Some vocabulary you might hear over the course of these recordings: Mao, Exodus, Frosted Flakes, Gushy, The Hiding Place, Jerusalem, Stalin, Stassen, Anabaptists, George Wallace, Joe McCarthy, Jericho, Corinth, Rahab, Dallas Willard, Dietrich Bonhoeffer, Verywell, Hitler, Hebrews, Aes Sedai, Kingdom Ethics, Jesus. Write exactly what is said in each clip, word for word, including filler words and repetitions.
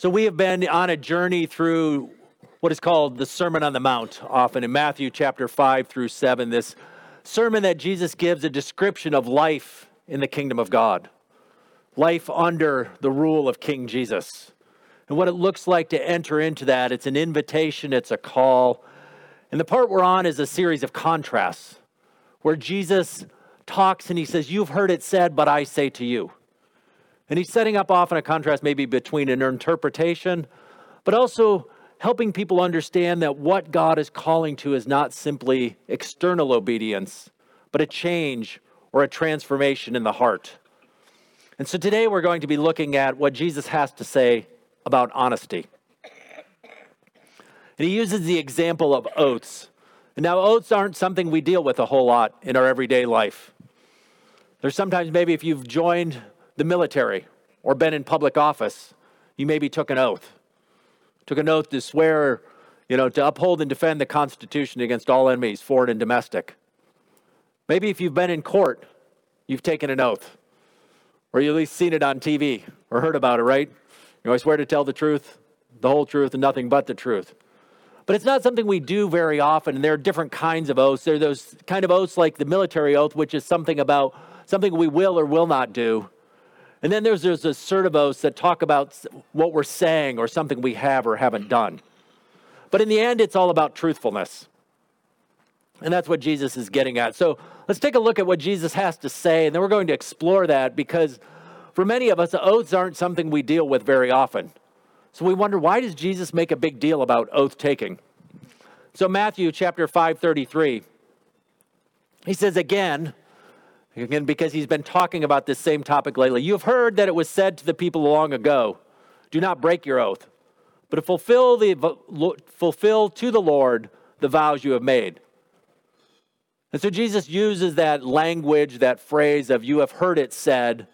So we have been on a journey through what is called the Sermon on the Mount, often in Matthew chapter five through seven, this sermon that Jesus gives a description of life in the kingdom of God, life under the rule of King Jesus, and what it looks like to enter into that. It's an invitation, it's a call. And the part we're on is a series of contrasts where Jesus talks and he says, "You've heard it said, but I say to you." And he's setting up often a contrast maybe between an interpretation, but also helping people understand that what God is calling to is not simply external obedience, but a change or a transformation in the heart. And so today we're going to be looking at what Jesus has to say about honesty. And he uses the example of oaths. And now oaths aren't something we deal with a whole lot in our everyday life. There's sometimes maybe if you've joined the military or been in public office, you maybe took an oath. Took an oath to swear, you know, to uphold and defend the Constitution against all enemies, foreign and domestic. Maybe if you've been in court, you've taken an oath. Or you've at least seen it on T V or heard about it, right? You know, I swear to tell the truth, the whole truth, and nothing but the truth. But it's not something we do very often, and there are different kinds of oaths. There are those kind of oaths like the military oath, which is something about something we will or will not do. And then there's those assertive oaths that talk about what we're saying or something we have or haven't done. But in the end, it's all about truthfulness. And that's what Jesus is getting at. So let's take a look at what Jesus has to say, and then we're going to explore that, because for many of us, oaths aren't something we deal with very often. So we wonder, why does Jesus make a big deal about oath-taking? So Matthew chapter five thirty-three, he says again, again, because he's been talking about this same topic lately, "You've heard that it was said to the people long ago, 'Do not break your oath, but fulfill the fulfill to the Lord the vows you have made.'" And so Jesus uses that language, that phrase of "you have heard it said,"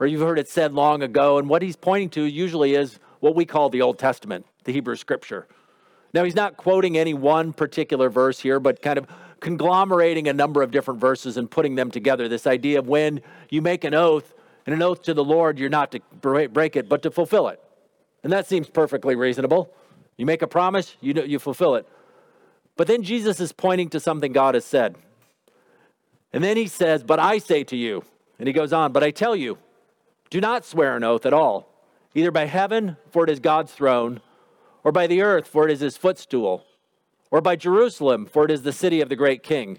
or "you've heard it said long ago," and what he's pointing to usually is what we call the Old Testament, the Hebrew Scripture. Now, he's not quoting any one particular verse here, but kind of conglomerating a number of different verses and putting them together. This idea of when you make an oath, and an oath to the Lord, you're not to break it, but to fulfill it. And that seems perfectly reasonable. You make a promise, you you fulfill it. But then Jesus is pointing to something God has said. And then he says, "But I say to you," and he goes on, "But I tell you, do not swear an oath at all, either by heaven, for it is God's throne, or by the earth, for it is his footstool, or by Jerusalem, for it is the city of the great king.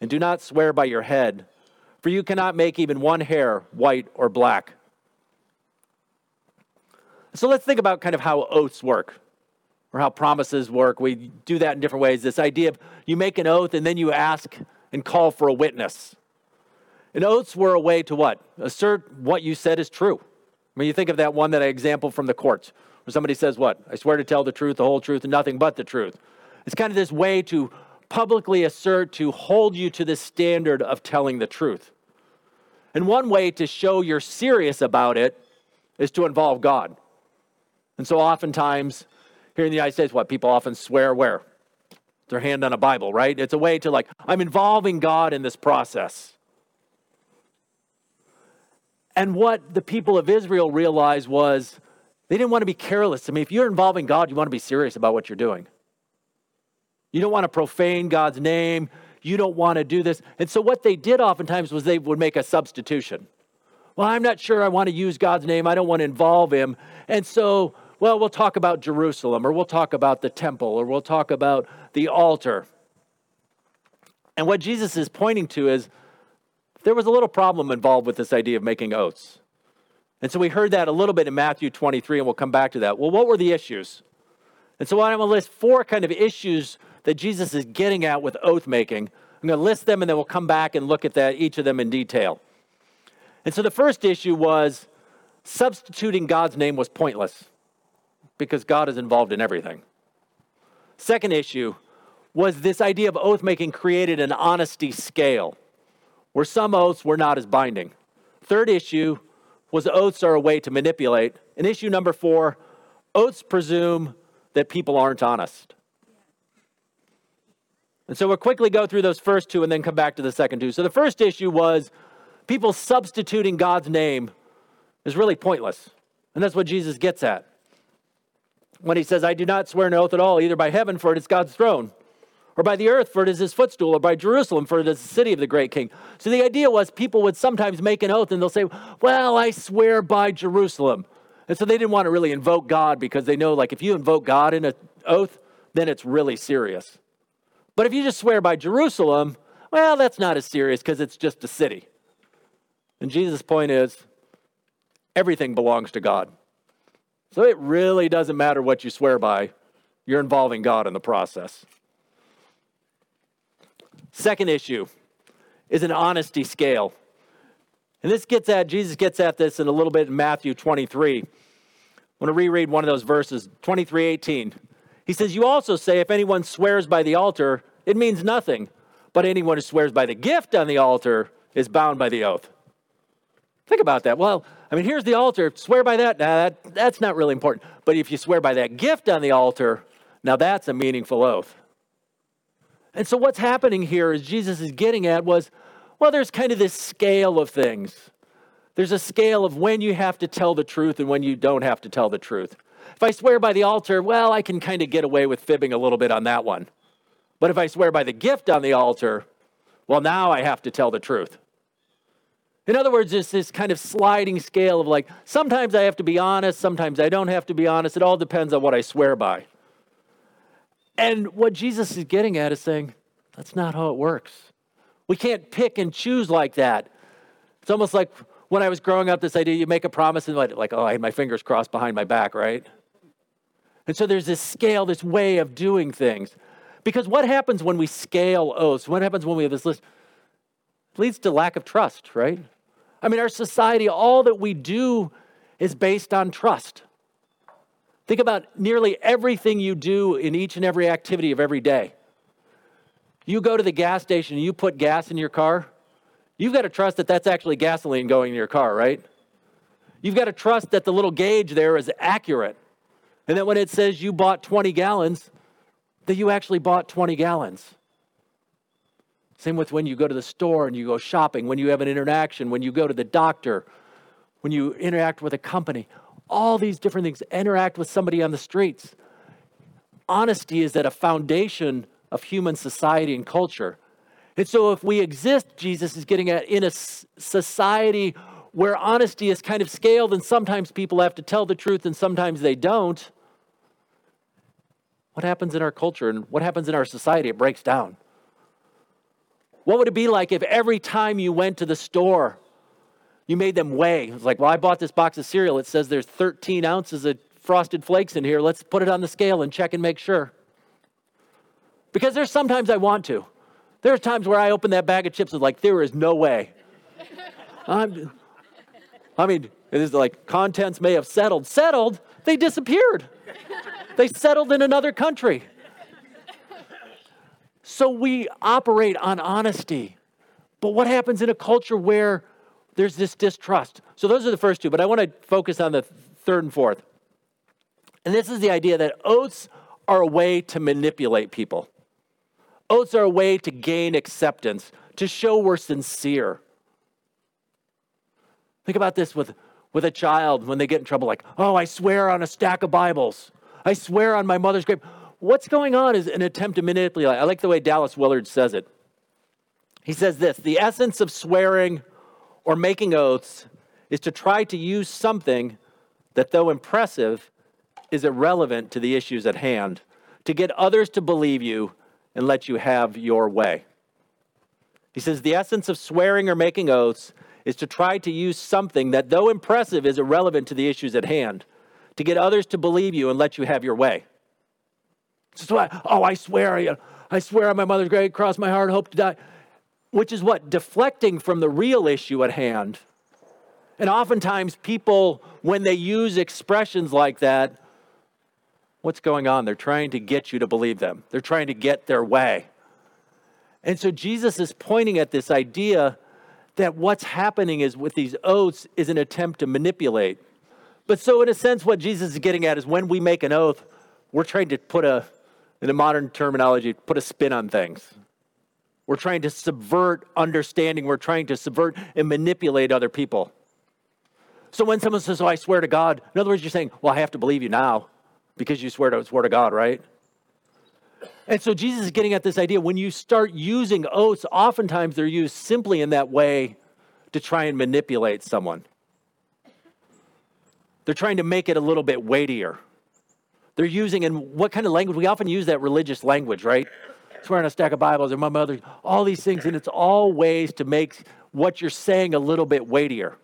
And do not swear by your head, for you cannot make even one hair white or black." So let's think about kind of how oaths work, or how promises work. We do that in different ways. This idea of you make an oath and then you ask and call for a witness. And oaths were a way to what? Assert what you said is true. I mean, you think of that one that I example from the courts, where somebody says what? "I swear to tell the truth, the whole truth, and nothing but the truth." It's kind of this way to publicly assert, to hold you to the standard of telling the truth. And one way to show you're serious about it is to involve God. And so oftentimes, here in the United States, what? People often swear where? Their hand on a Bible, right? It's a way to like, I'm involving God in this process. And what the people of Israel realized was they didn't want to be careless. I mean, if you're involving God, you want to be serious about what you're doing. You don't want to profane God's name. You don't want to do this. And so what they did oftentimes was they would make a substitution. "Well, I'm not sure I want to use God's name. I don't want to involve him. And so, well, we'll talk about Jerusalem, or we'll talk about the temple, or we'll talk about the altar." And what Jesus is pointing to is there was a little problem involved with this idea of making oaths. And so we heard that a little bit in Matthew twenty-three, and we'll come back to that. Well, what were the issues? And so I'm going to list four kind of issues that Jesus is getting at with oath making. I'm going to list them, and then we'll come back and look at that, each of them in detail. And so the first issue was substituting God's name was pointless, because God is involved in everything. Second issue was this idea of oath making created an honesty scale, where some oaths were not as binding. Third issue was oaths are a way to manipulate. And issue number four, oaths presume that people aren't honest. And so we'll quickly go through those first two and then come back to the second two. So the first issue was people substituting God's name is really pointless. And that's what Jesus gets at. when he says, I do not swear an oath at all, either by heaven, for it is God's throne, or by the earth, for it is his footstool, or by Jerusalem, for it is the city of the great king. So the idea was people would sometimes make an oath and they'll say, well, I swear by Jerusalem. And so they didn't want to really invoke God because they know, like, if you invoke God in an oath, then it's really serious. But if you just swear by Jerusalem, well, that's not as serious because it's just a city. And Jesus' point is, everything belongs to God. So it really doesn't matter what you swear by. You're involving God in the process. Second issue is an honesty scale. And this gets at, Jesus gets at this in a little bit in Matthew twenty-three. I want to reread one of those verses, twenty-three eighteen. He says, you also say, if anyone swears by the altar, it means nothing. But anyone who swears by the gift on the altar is bound by the oath. Think about that. Well, I mean, here's the altar. Swear by that. Nah, that, that's not really important. But if you swear by that gift on the altar, now that's a meaningful oath. And so what's happening here is Jesus is getting at was, well, there's kind of this scale of things. There's a scale of when you have to tell the truth and when you don't have to tell the truth. If I swear by the altar, well, I can kind of get away with fibbing a little bit on that one. But if I swear by the gift on the altar, well, now I have to tell the truth. In other words, it's this kind of sliding scale of like, sometimes I have to be honest, sometimes I don't have to be honest. It all depends on what I swear by. And what Jesus is getting at is saying, that's not how it works. We can't pick and choose like that. It's almost like when I was growing up, this idea, you make a promise and like, like, oh, I had my fingers crossed behind my back, right? And so there's this scale, this way of doing things. Because what happens when we scale oaths? What happens when we have this list? It leads to lack of trust, right? I mean, our society, all that we do is based on trust. Think about nearly everything you do in each and every activity of every day. You go to the gas station and you put gas in your car. You've got to trust that that's actually gasoline going in your car, right? You've got to trust that the little gauge there is accurate. And that when it says you bought twenty gallons, that you actually bought twenty gallons. Same with when you go to the store and you go shopping, when you have an interaction, when you go to the doctor, when you interact with a company, all these different things, interact with somebody on the streets. Honesty is at a foundation of human society and culture. And so if we exist, Jesus is getting at, in a society where honesty is kind of scaled and sometimes people have to tell the truth and sometimes they don't, what happens in our culture and what happens in our society? It breaks down. What would it be like if every time you went to the store, you made them weigh? It's like, well, I bought this box of cereal. It says there's thirteen ounces of Frosted Flakes in here. Let's put it on the scale and check and make sure. Because there's sometimes I want to. There's times where I open that bag of chips and like, there is no way. I'm, I mean, it is like contents may have settled. Settled? They disappeared. They settled in another country. So we operate on honesty. But what happens in a culture where there's this distrust? So those are the first two, but I want to focus on the third and fourth. And this is the idea that oaths are a way to manipulate people. Oaths are a way to gain acceptance, to show we're sincere. Think about this with, with a child when they get in trouble, like, oh, I swear on a stack of Bibles. I swear on my mother's grave. What's going on is an attempt to manipulate. I like the way Dallas Willard says it. He says this, the essence of swearing or making oaths is to try to use something that, though impressive, is irrelevant to the issues at hand, to get others to believe you and let you have your way. He says the essence of swearing or making oaths is to try to use something that, though impressive, is irrelevant to the issues at hand, to get others to believe you and let you have your way. Just what? Oh, I swear, I swear on my mother's grave, cross my heart, hope to die. Which is what? Deflecting from the real issue at hand. And oftentimes people, when they use expressions like that, what's going on? They're trying to get you to believe them. They're trying to get their way. And so Jesus is pointing at this idea that what's happening is with these oaths is an attempt to manipulate. But so in a sense, what Jesus is getting at is when we make an oath, we're trying to put a, in a modern terminology, put a spin on things. We're trying to subvert understanding. We're trying to subvert and manipulate other people. So when someone says, oh, I swear to God, in other words, you're saying, well, I have to believe you now. because you swear to swear to God, right? And so Jesus is getting at this idea. When you start using oaths, oftentimes they're used simply in that way to try and manipulate someone. They're trying to make it a little bit weightier. They're using, and what kind of language? We often use that religious language, right? Swearing on a stack of Bibles or my mother, all these things. And it's all ways to make what you're saying a little bit weightier.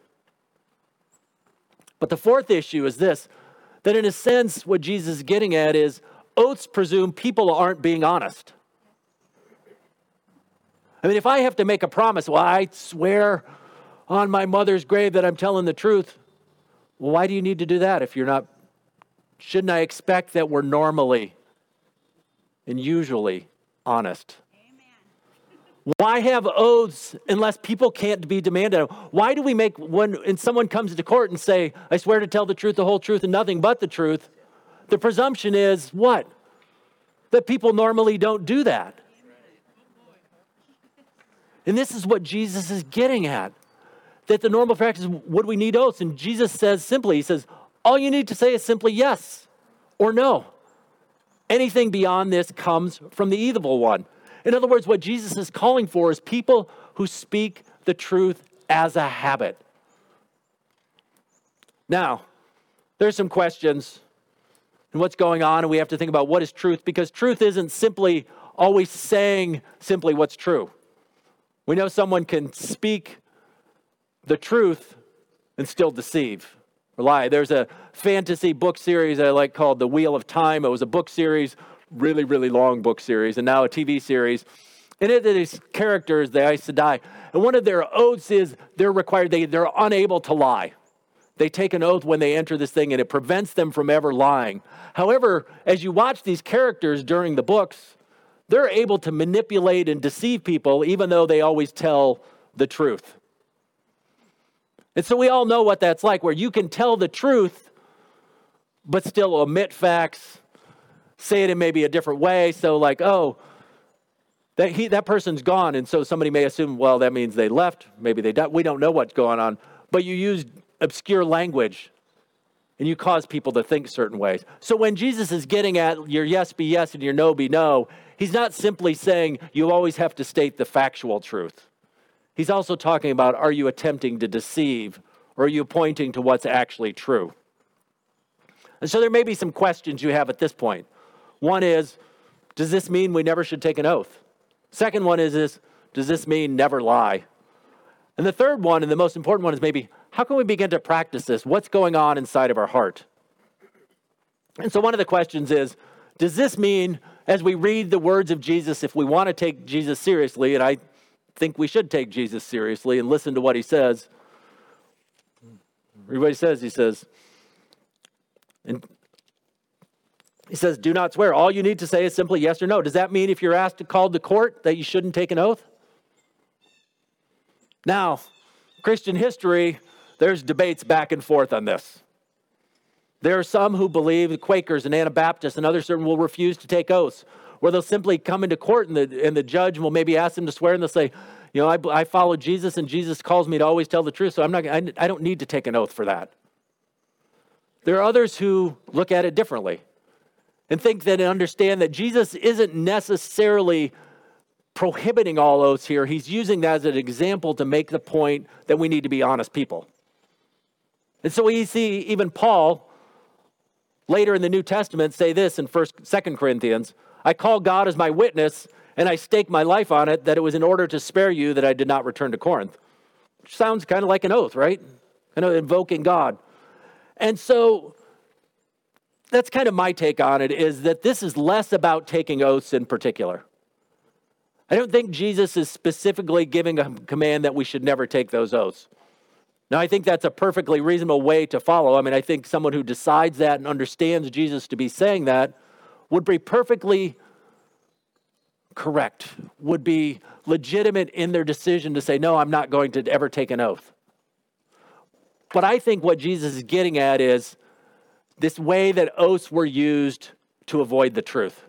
But the fourth issue is this, that in a sense, what Jesus is getting at is oaths presume people aren't being honest. I mean, if I have to make a promise, well, I swear on my mother's grave that I'm telling the truth. Well, why do you need to do that if you're not? Shouldn't I expect that we're normally and usually honest? Amen. Why have oaths unless people can't be demanded? Why do we make when and someone comes to court and say, I swear to tell the truth, the whole truth, and nothing but the truth? The presumption is what? That people normally don't do that. And this is what Jesus is getting at. That the normal practice, would we need oaths? And Jesus says simply, he says, all you need to say is simply yes or no. Anything beyond this comes from the evil one. In other words, what Jesus is calling for is people who speak the truth as a habit. Now, there's some questions and what's going on, and we have to think about what is truth, because truth isn't simply always saying simply what's true. We know someone can speak the truth and still deceive or lie. There's a fantasy book series I like called The Wheel of Time. It was a book series, really, really long book series, and now a T V series. And it is characters, the Aes Sedai. And one of their oaths is they're required, they, they're unable to lie. They take an oath when they enter this thing, and it prevents them from ever lying. However, as you watch these characters during the books, they're able to manipulate and deceive people, even though they always tell the truth. And so we all know what that's like, where you can tell the truth, but still omit facts, say it in maybe a different way. So like, oh, that he, that person's gone. And so somebody may assume, well, that means they left. Maybe they died. We don't know what's going on. But you use obscure language and you cause people to think certain ways. So when Jesus is getting at your yes be yes and your no be no, he's not simply saying you always have to state the factual truth. He's also talking about, are you attempting to deceive, or are you pointing to what's actually true? And so there may be some questions you have at this point. One is, does this mean we never should take an oath? Second one is this, does this mean never lie? And the third one, and the most important one, is maybe, how can we begin to practice this? What's going on inside of our heart? And so one of the questions is, does this mean, as we read the words of Jesus, if we want to take Jesus seriously, and I think we should take Jesus seriously and listen to what he says. Everybody says, he says, and he says, do not swear. All you need to say is simply yes or no. Does that mean if you're asked to call the court that you shouldn't take an oath? Now, Christian history, there's debates back and forth on this. There are some who believe, the Quakers and Anabaptists and others certain will refuse to take oaths, where they'll simply come into court and the and the judge will maybe ask them to swear, and they'll say, you know, I, I follow Jesus, and Jesus calls me to always tell the truth, so I'm not, I, I don't need to take an oath for that. There are others who look at it differently and think that and understand that Jesus isn't necessarily prohibiting all oaths here. He's using that as an example to make the point that we need to be honest people. And so we see even Paul later in the New Testament say this in First, Second Corinthians, I call God as my witness, and I stake my life on it that it was in order to spare you that I did not return to Corinth. Which sounds kind of like an oath, right? Kind of invoking God. And so that's kind of my take on it, is that this is less about taking oaths in particular. I don't think Jesus is specifically giving a command that we should never take those oaths. Now, I think that's a perfectly reasonable way to follow. I mean, I think someone who decides that and understands Jesus to be saying that would be perfectly correct, would be legitimate in their decision to say, no, I'm not going to ever take an oath. But I think what Jesus is getting at is this way that oaths were used to avoid the truth.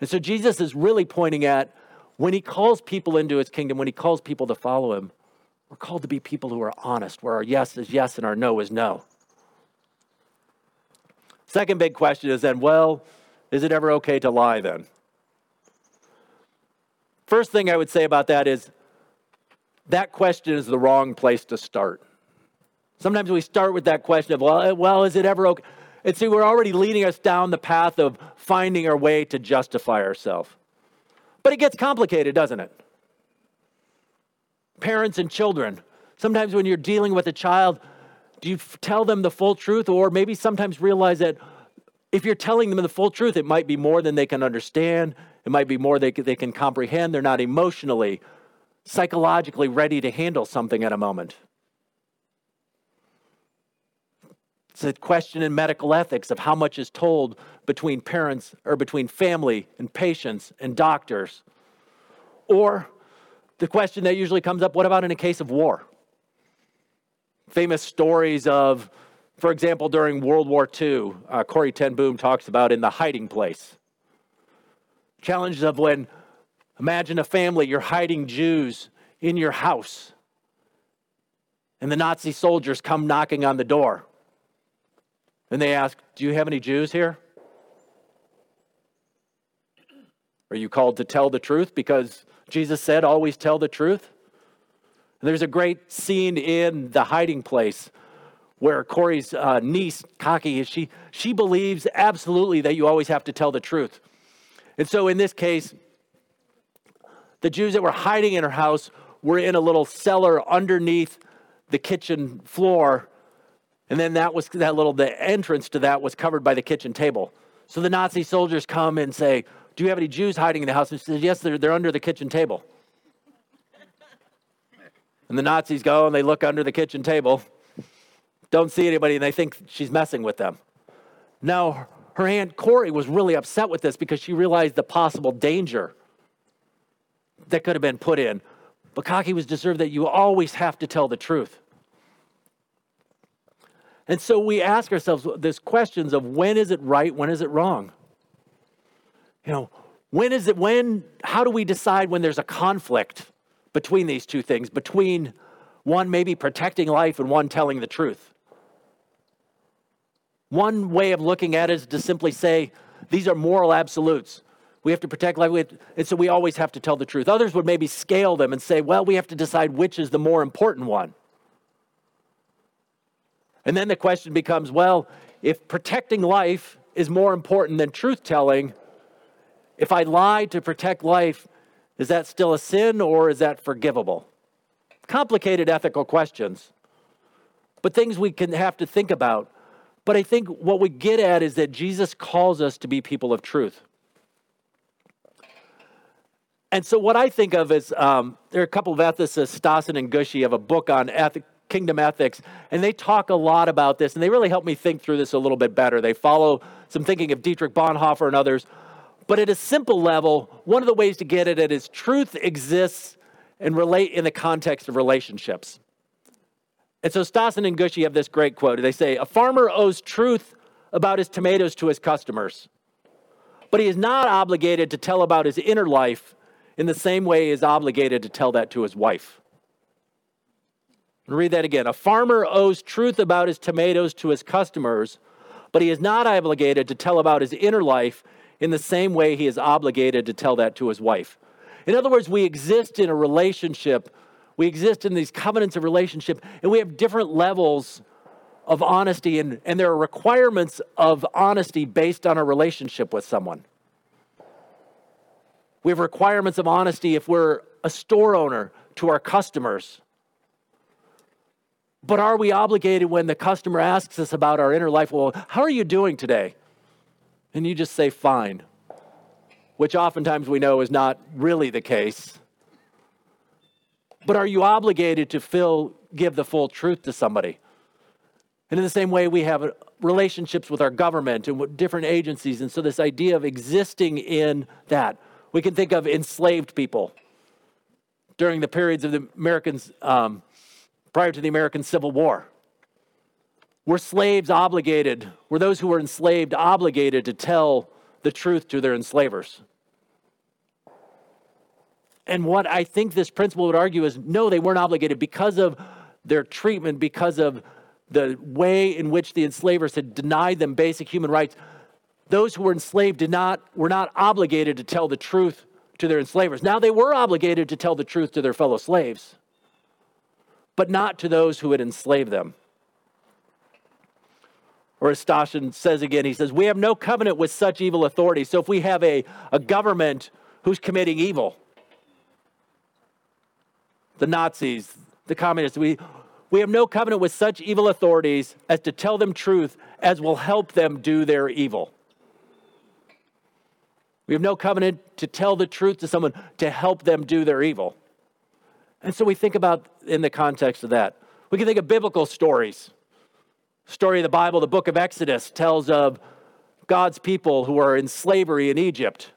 And so Jesus is really pointing at when he calls people into his kingdom, when he calls people to follow him, we're called to be people who are honest, where our yes is yes and our no is no. Second big question is then, well, is it ever okay to lie then? First thing I would say about that is that question is the wrong place to start. Sometimes we start with that question of, well, well, is it ever okay? And see, we're already leading us down the path of finding our way to justify ourselves. But it gets complicated, doesn't it? Parents and children. Sometimes when you're dealing with a child, do you tell them the full truth? Or maybe sometimes realize that if you're telling them the full truth, it might be more than they can understand. It might be more they they can comprehend. They're not emotionally, psychologically ready to handle something at a moment. It's a question in medical ethics of how much is told between parents or between family and patients and doctors. Or the question that usually comes up, what about in a case of war? Famous stories of, for example, during World War Two, uh, Corrie ten Boom talks about in The Hiding Place. Challenges of when, imagine a family, you're hiding Jews in your house and the Nazi soldiers come knocking on the door. And they ask, do you have any Jews here? Are you called to tell the truth? Because Jesus said, always tell the truth. And there's a great scene in The Hiding Place where Corey's uh, niece, Kaki, she, she believes absolutely that you always have to tell the truth. And so in this case, the Jews that were hiding in her house were in a little cellar underneath the kitchen floor. And then that was that little, the entrance to that was covered by the kitchen table. So the Nazi soldiers come and say, do you have any Jews hiding in the house? And she says, yes, they're, they're under the kitchen table. And the Nazis go and they look under the kitchen table, don't see anybody, and they think she's messing with them. Now, her Aunt Corrie was really upset with this because she realized the possible danger that could have been put in. But Kaki was deserved that you always have to tell the truth. And so we ask ourselves these questions of when is it right, when is it wrong? You know, when is it, when, how do we decide when there's a conflict between these two things, between one maybe protecting life and one telling the truth? One way of looking at it is to simply say, these are moral absolutes. We have to protect life, we have to, and so we always have to tell the truth. Others would maybe scale them and say, well, we have to decide which is the more important one. And then the question becomes, well, if protecting life is more important than truth-telling, if I lie to protect life, is that still a sin or is that forgivable? Complicated ethical questions, but things we can have to think about. But I think what we get at is that Jesus calls us to be people of truth. And so what I think of is, um, there are a couple of ethicists, Stassen and Gushy, have a book on ethics, Kingdom Ethics, and they talk a lot about this, and they really help me think through this a little bit better. They follow some thinking of Dietrich Bonhoeffer and others, but at a simple level, one of the ways to get at it is truth exists and relate in the context of relationships. And so Stassen and Gushy have this great quote. They say, a farmer owes truth about his tomatoes to his customers, but he is not obligated to tell about his inner life in the same way he is obligated to tell that to his wife. Read that again. A farmer owes truth about his tomatoes to his customers, but he is not obligated to tell about his inner life in the same way he is obligated to tell that to his wife. In other words, we exist in a relationship. We exist in these covenants of relationship, and we have different levels of honesty, and, and there are requirements of honesty based on a relationship with someone. We have requirements of honesty if we're a store owner to our customers. But are we obligated when the customer asks us about our inner life? Well, how are you doing today? And you just say, fine, which oftentimes we know is not really the case. But are you obligated to fill, give the full truth to somebody? And in the same way, we have relationships with our government and with different agencies. And so this idea of existing in that, we can think of enslaved people during the periods of the Americans, um, prior to the American Civil War. Were slaves obligated, were those who were enslaved obligated to tell the truth to their enslavers? And what I think this principle would argue is, no, they weren't obligated because of their treatment, because of the way in which the enslavers had denied them basic human rights, those who were enslaved did not were not obligated to tell the truth to their enslavers. Now they were obligated to tell the truth to their fellow slaves, but not to those who had enslaved them. Or as Stassen says again, he says, we have no covenant with such evil authority. So if we have a, a government who's committing evil, the Nazis, the communists, we, we have no covenant with such evil authorities as to tell them truth as will help them do their evil. We have no covenant to tell the truth to someone to help them do their evil. And so we think about in the context of that. We can think of biblical stories. Story of the Bible, the book of Exodus, tells of God's people who are in slavery in Egypt.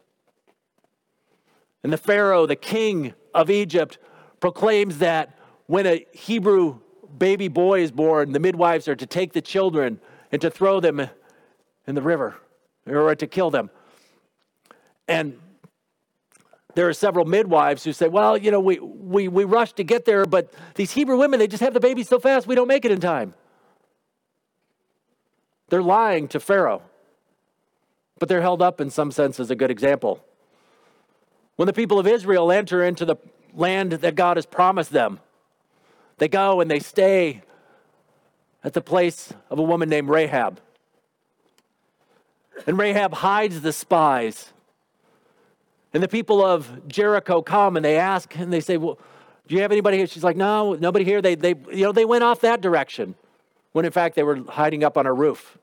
And the Pharaoh, the king of Egypt, proclaims that when a Hebrew baby boy is born, the midwives are to take the children and to throw them in the river, or to kill them. And there are several midwives who say, well, you know, we, we, we rushed to get there, but these Hebrew women, they just have the baby so fast, we don't make it in time. They're lying to Pharaoh, but they're held up in some sense as a good example. When the people of Israel enter into the land that God has promised them, they go and they stay at the place of a woman named Rahab. And Rahab hides the spies. And the people of Jericho come and they ask and they say, well, do you have anybody here? She's like, no, nobody here. They, they, you know, they went off that direction, when in fact they were hiding up on a roof.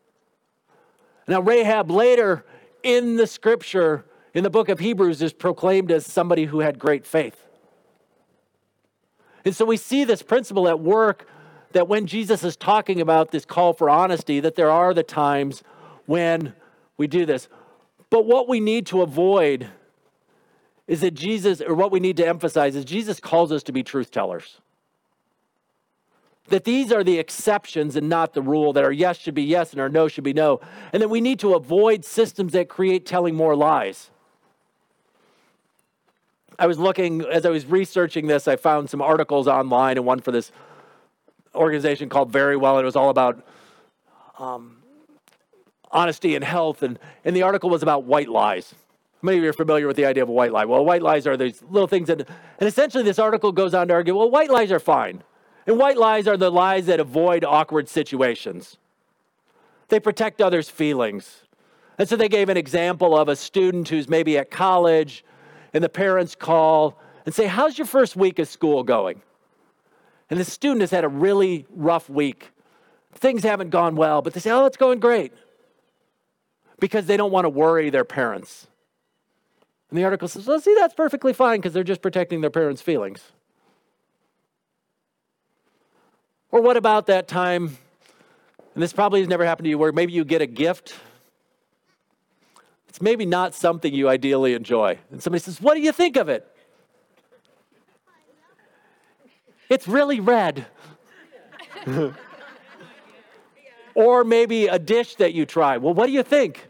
Now Rahab later in the scripture, in the book of Hebrews, is proclaimed as somebody who had great faith. And so we see this principle at work, that when Jesus is talking about this call for honesty, that there are the times when we do this. But what we need to avoid is that Jesus, or what we need to emphasize is Jesus calls us to be truth tellers. That these are the exceptions and not the rule, that our yes should be yes and our no should be no, and that we need to avoid systems that create telling more lies. I was looking, as I was researching this, I found some articles online and one for this organization called Verywell, and it was all about um, honesty and health, and, and the article was about white lies. Many of you are familiar with the idea of a white lie. Well, white lies are these little things that, and essentially this article goes on to argue, well, white lies are fine. And white lies are the lies that avoid awkward situations. They protect others' feelings. And so they gave an example of a student who's maybe at college and the parents call and say, how's your first week of school going? And the student has had a really rough week. Things haven't gone well, but they say, oh, it's going great. Because they don't want to worry their parents. And the article says, well, see, that's perfectly fine because they're just protecting their parents' feelings. Or what about that time, and this probably has never happened to you, where maybe you get a gift. It's maybe not something you ideally enjoy. And somebody says, what do you think of it? It's really red. Or maybe a dish that you try. Well, what do you think?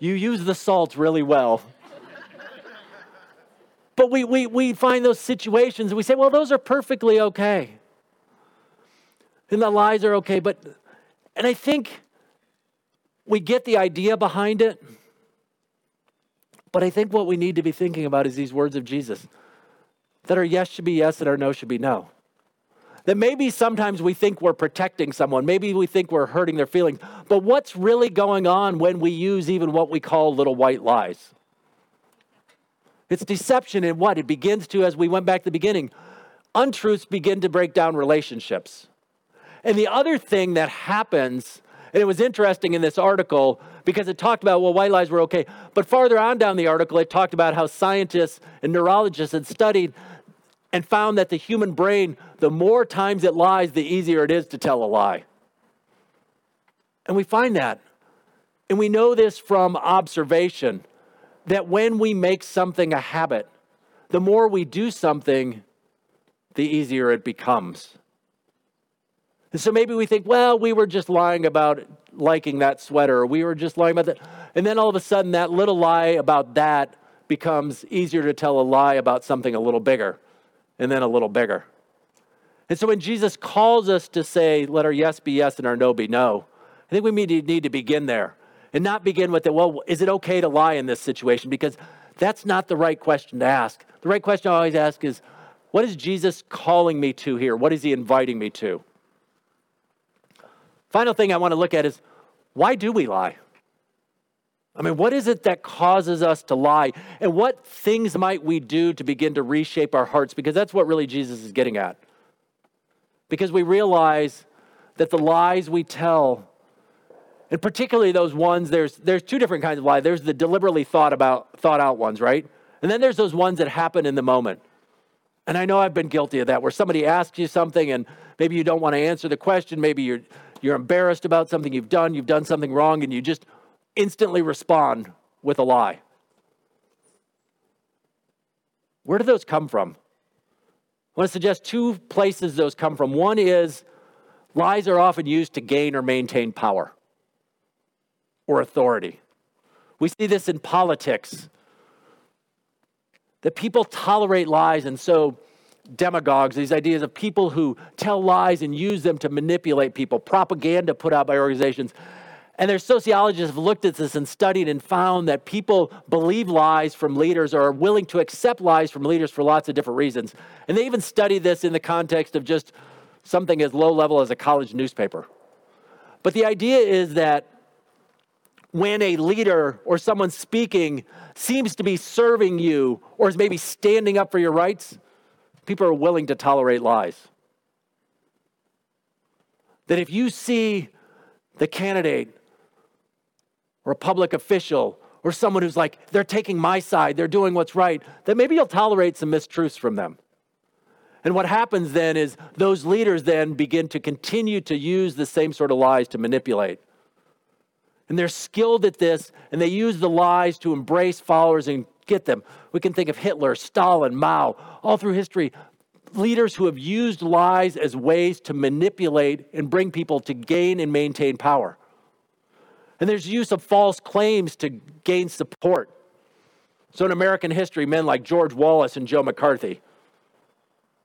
You use the salt really well. But we, we, we find those situations and we say, well, those are perfectly okay. And the lies are okay, but, and I think we get the idea behind it, but I think what we need to be thinking about is these words of Jesus, that our yes should be yes and our no should be no. That maybe sometimes we think we're protecting someone, maybe we think we're hurting their feelings, but what's really going on when we use even what we call little white lies? It's deception in what? It begins to, as we went back to the beginning, untruths begin to break down relationships. And the other thing that happens, and it was interesting in this article because it talked about, well, white lies were okay. But farther on down the article, it talked about how scientists and neurologists had studied and found that the human brain, the more times it lies, the easier it is to tell a lie. And we find that. And we know this from observation, that when we make something a habit, the more we do something, the easier it becomes. And so maybe we think, well, we were just lying about liking that sweater. Or we were just lying about that. And then all of a sudden that little lie about that becomes easier to tell a lie about something a little bigger and then a little bigger. And so when Jesus calls us to say, let our yes be yes and our no be no, I think we need to begin there and not begin with the, well, is it okay to lie in this situation? Because that's not the right question to ask. The right question I always ask is, what is Jesus calling me to here? What is he inviting me to? Final thing I want to look at is, why do we lie? I mean, what is it that causes us to lie? And what things might we do to begin to reshape our hearts? Because that's what really Jesus is getting at. Because we realize that the lies we tell, and particularly those ones, there's there's two different kinds of lies. There's the deliberately thought about, thought out ones, right? And then there's those ones that happen in the moment. And I know I've been guilty of that, where somebody asks you something and maybe you don't want to answer the question. Maybe you're you're embarrassed about something you've done. You've done something wrong and you just instantly respond with a lie. Where do those come from? I want to suggest two places those come from. One is lies are often used to gain or maintain power or authority. We see this in politics, that people tolerate lies, and so demagogues, these ideas of people who tell lies and use them to manipulate people, propaganda put out by organizations. And their sociologists have looked at this and studied and found that people believe lies from leaders or are willing to accept lies from leaders for lots of different reasons. And they even study this in the context of just something as low level as a college newspaper. But the idea is that when a leader or someone speaking seems to be serving you or is maybe standing up for your rights, people are willing to tolerate lies. That if you see the candidate or a public official, or someone who's like, they're taking my side, they're doing what's right, then maybe you'll tolerate some mistruths from them. And what happens then is those leaders then begin to continue to use the same sort of lies to manipulate. And they're skilled at this, and they use the lies to embrace followers and get them. We can think of Hitler, Stalin, Mao, all through history, leaders who have used lies as ways to manipulate and bring people to gain and maintain power. And there's use of false claims to gain support. So in American history, men like George Wallace and Joe McCarthy.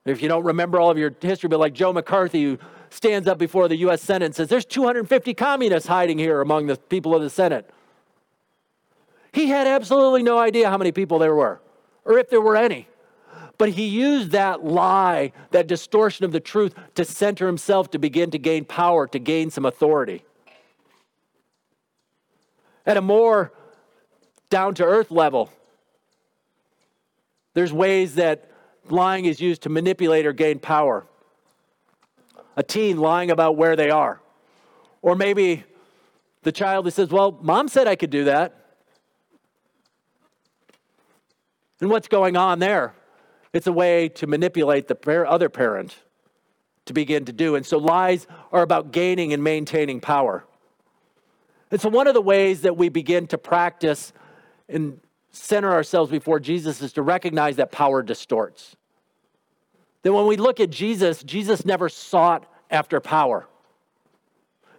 If you don't remember all of your history, but like Joe McCarthy, who stands up before the U S Senate and says, there's two hundred fifty communists hiding here among the people of the Senate. He had absolutely no idea how many people there were, or if there were any. But he used that lie, that distortion of the truth, to center himself, to begin to gain power, to gain some authority. At a more down-to-earth level, there's ways that lying is used to manipulate or gain power. A teen lying about where they are. Or maybe the child who says, well, mom said I could do that. And what's going on there? It's a way to manipulate the other parent to begin to do. And so lies are about gaining and maintaining power. And so one of the ways that we begin to practice and center ourselves before Jesus is to recognize that power distorts. That when we look at Jesus, Jesus never sought after power.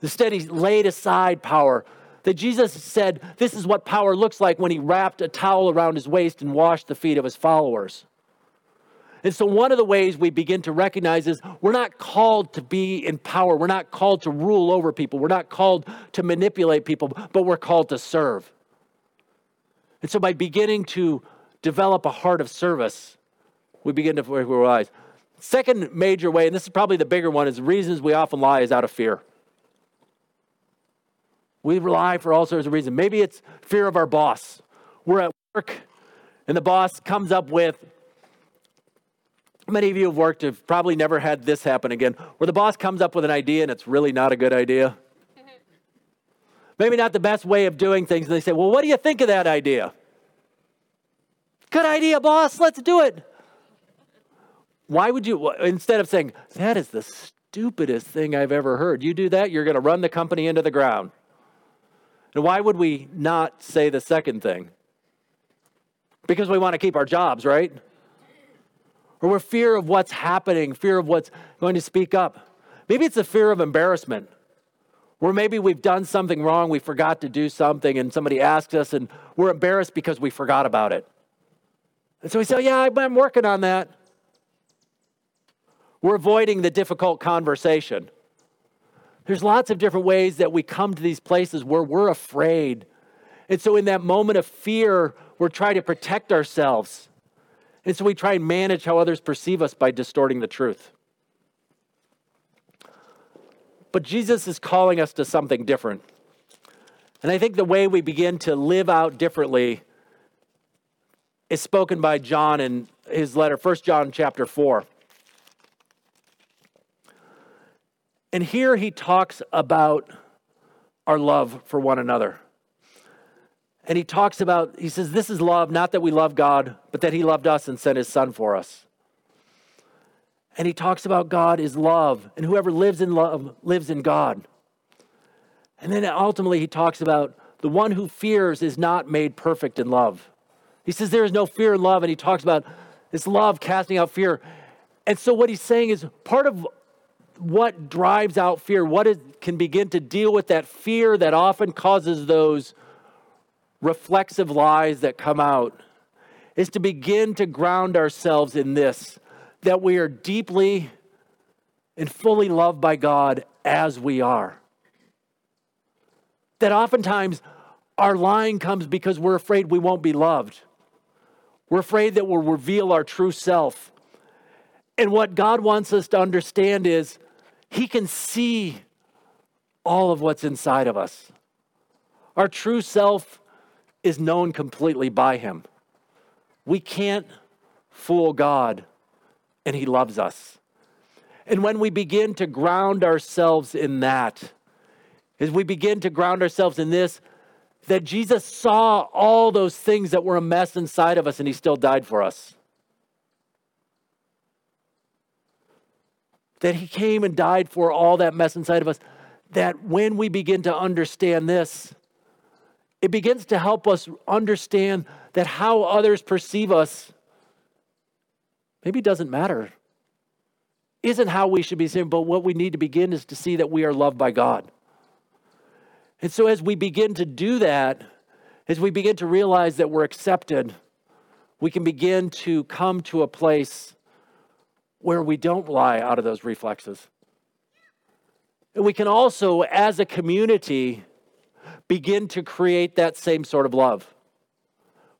Instead, he laid aside power. That Jesus said, this is what power looks like, when he wrapped a towel around his waist and washed the feet of his followers. And so one of the ways we begin to recognize is we're not called to be in power. We're not called to rule over people. We're not called to manipulate people, but we're called to serve. And so by beginning to develop a heart of service, we begin to realize. Second major way, and this is probably the bigger one, is the reasons we often lie is out of fear. We lie for all sorts of reasons. Maybe it's fear of our boss. We're at work and the boss comes up with, many of you have worked, have probably never had this happen again, where the boss comes up with an idea and it's really not a good idea. Maybe not the best way of doing things. And they say, well, what do you think of that idea? Good idea, boss. Let's do it. Why would you, instead of saying, that is the stupidest thing I've ever heard. You do that, you're going to run the company into the ground. And why would we not say the second thing? Because we want to keep our jobs, right? Or we're fear of what's happening, fear of what's going to speak up. Maybe it's a fear of embarrassment, where maybe we've done something wrong, we forgot to do something, and somebody asks us, and we're embarrassed because we forgot about it. And so we say, yeah, I'm working on that. We're avoiding the difficult conversation. There's lots of different ways that we come to these places where we're afraid. And so in that moment of fear, we're trying to protect ourselves. And so we try and manage how others perceive us by distorting the truth. But Jesus is calling us to something different. And I think the way we begin to live out differently is spoken by John in his letter, First John chapter four. And here he talks about our love for one another. And he talks about, he says, this is love, not that we love God, but that he loved us and sent his son for us. And he talks about God is love, and whoever lives in love lives in God. And then ultimately he talks about the one who fears is not made perfect in love. He says there is no fear in love, and he talks about this love casting out fear. And so what he's saying is part of what drives out fear, what is, can begin to deal with that fear that often causes those reflexive lies that come out, is to begin to ground ourselves in this, that we are deeply and fully loved by God as we are. That oftentimes our lying comes because we're afraid we won't be loved. We're afraid that we'll reveal our true self. And what God wants us to understand is he can see all of what's inside of us. Our true self is known completely by him. We can't fool God, and he loves us. And when we begin to ground ourselves in that, as we begin to ground ourselves in this, that Jesus saw all those things that were a mess inside of us, and he still died for us. That he came and died for all that mess inside of us. That when we begin to understand this, it begins to help us understand that how others perceive us maybe doesn't matter. Isn't how we should be seen, but what we need to begin is to see that we are loved by God. And so as we begin to do that, as we begin to realize that we're accepted, we can begin to come to a place where we don't lie out of those reflexes. And we can also, as a community, begin to create that same sort of love.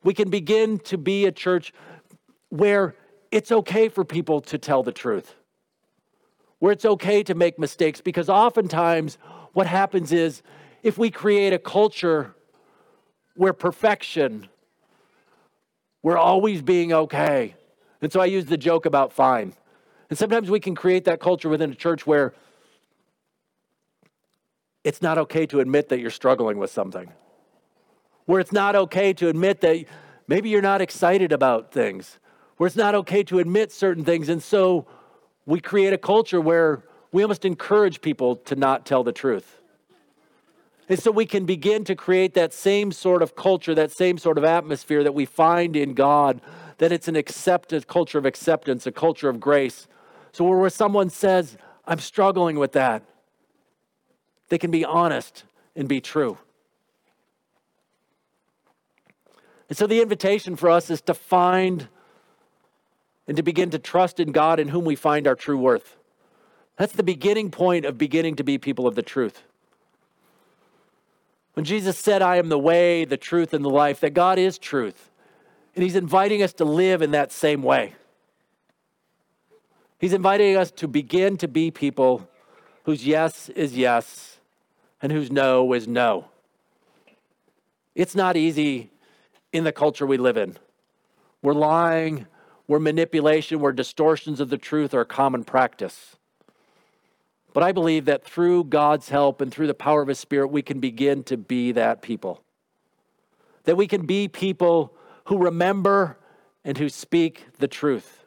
We can begin to be a church where it's okay for people to tell the truth, where it's okay to make mistakes, because oftentimes what happens is if we create a culture where perfection, we're always being okay. And so I use the joke about fine. And sometimes we can create that culture within a church where it's not okay to admit that you're struggling with something, where it's not okay to admit that maybe you're not excited about things, where it's not okay to admit certain things. And so we create a culture where we almost encourage people to not tell the truth. And so we can begin to create that same sort of culture, that same sort of atmosphere that we find in God, that it's an accepted culture of acceptance, a culture of grace. So where someone says, I'm struggling with that, they can be honest and be true. And so the invitation for us is to find and to begin to trust in God, in whom we find our true worth. That's the beginning point of beginning to be people of the truth. When Jesus said, I am the way, the truth, and the life, that God is truth. And he's inviting us to live in that same way. He's inviting us to begin to be people whose yes is yes and whose no is no. It's not easy in the culture we live in. We're lying, we're manipulation, we're distortions of the truth are common practice. But I believe that through God's help and through the power of his Spirit, we can begin to be that people. That we can be people who remember and who speak the truth.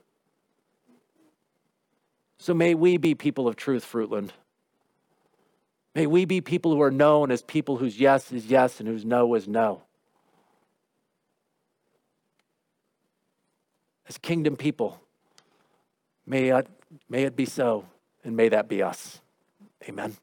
So may we be people of truth, Fruitland. May we be people who are known as people whose yes is yes and whose no is no. As kingdom people, may it, may it be so. And may that be us. Amen.